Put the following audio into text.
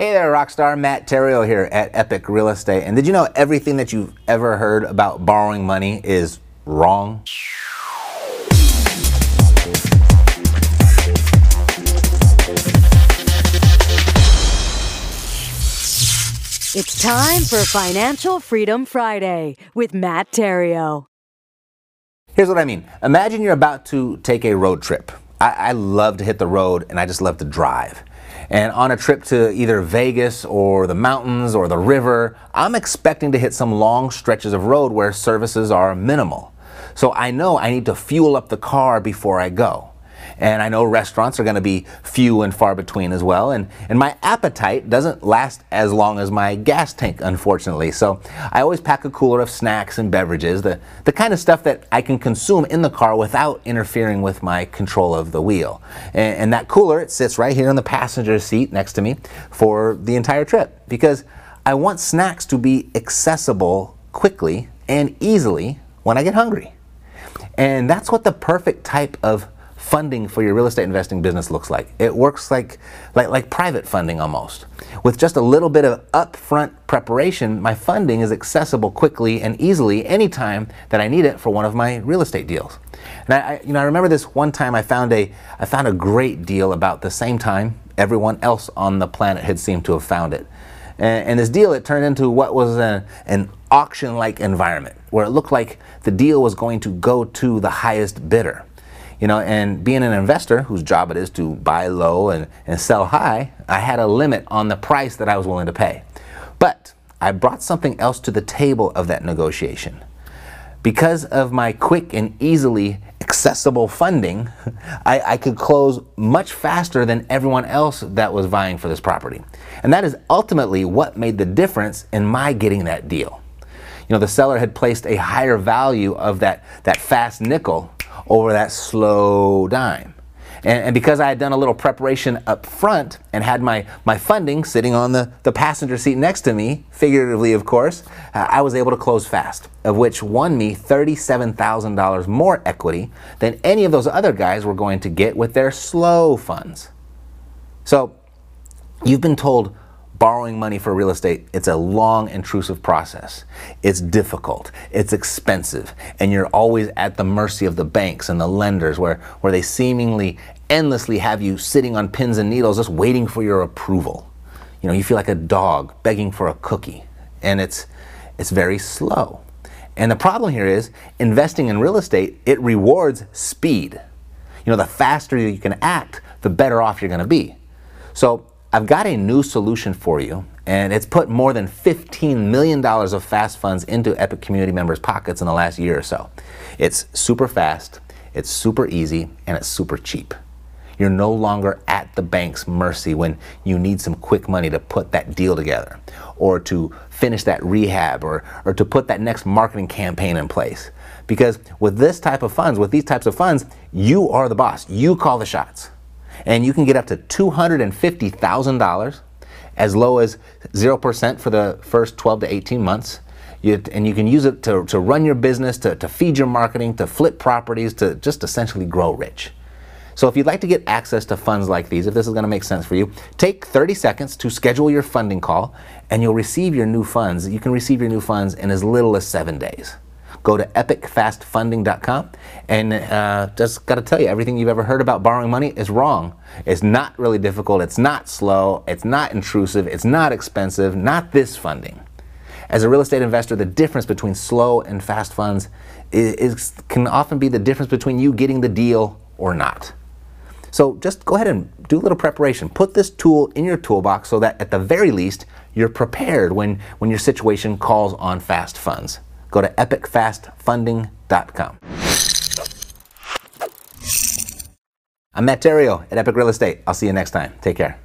Hey there, Rockstar. Matt Theriault here at Epic Real Estate. And did you know everything that you've ever heard about borrowing money is wrong? It's time for Financial Freedom Friday with Matt Theriault. Here's what I mean. Imagine you're about to take a road trip. I love to hit the road and I just love to drive. And on a trip to either Vegas or the mountains or the river, I'm expecting to hit some long stretches of road where services are minimal. So I know I need to fuel up the car before I go. And I know restaurants are going to be few and far between as well. And my appetite doesn't last as long as my gas tank, unfortunately. So I always pack a cooler of snacks and beverages, the kind of stuff that I can consume in the car without interfering with my control of the wheel. And that cooler, it sits right here in the passenger seat next to me for the entire trip because I want snacks to be accessible quickly and easily when I get hungry. And that's what the perfect type of funding for your real estate investing business looks like. It works like private funding almost. With just a little bit of upfront preparation, my funding is accessible quickly and easily anytime that I need it for one of my real estate deals. And I remember this one time I found a great deal about the same time everyone else on the planet had seemed to have found it. And this deal, it turned into what was an auction-like environment where it looked like the deal was going to go to the highest bidder. You know, and being an investor whose job it is to buy low and sell high, I had a limit on the price that I was willing to pay. But I brought something else to the table of that negotiation. Because of my quick and easily accessible funding, I could close much faster than everyone else that was vying for this property. And that is ultimately what made the difference in my getting that deal. You know, the seller had placed a higher value of that fast nickel over that slow dime. And because I had done a little preparation up front and had my funding sitting on the passenger seat next to me, figuratively of course, I was able to close fast, of which won me $37,000 more equity than any of those other guys were going to get with their slow funds. So you've been told borrowing money for real estate, it's a long, intrusive process. It's difficult, it's expensive, and you're always at the mercy of the banks and the lenders where they seemingly endlessly have you sitting on pins and needles just waiting for your approval. You know, you feel like a dog begging for a cookie, and it's very slow. And the problem here is investing in real estate, it rewards speed. You know, the faster you can act, the better off you're gonna be. So, I've got a new solution for you, and it's put more than $15 million of fast funds into Epic community members' pockets in the last year or so. It's super fast, it's super easy, and it's super cheap. You're no longer at the bank's mercy when you need some quick money to put that deal together, or to finish that rehab, or to put that next marketing campaign in place. Because with these types of funds, you are the boss, you call the shots. And you can get up to $250,000, as low as 0% for the first 12 to 18 months. And you can use it to run your business, to feed your marketing, to flip properties, to just essentially grow rich. So if you'd like to get access to funds like these, if this is going to make sense for you, take 30 seconds to schedule your funding call, and you'll receive your new funds. You can receive your new funds in as little as 7 days. Go to epicfastfunding.com, and just got to tell you, everything you've ever heard about borrowing money is wrong. It's not really difficult, it's not slow, it's not intrusive, it's not expensive, not this funding. As a real estate investor, the difference between slow and fast funds can often be the difference between you getting the deal or not. So just go ahead and do a little preparation. Put this tool in your toolbox so that at the very least, you're prepared when your situation calls on fast funds. Go to epicfastfunding.com. I'm Matt Theriault at Epic Real Estate. I'll see you next time. Take care.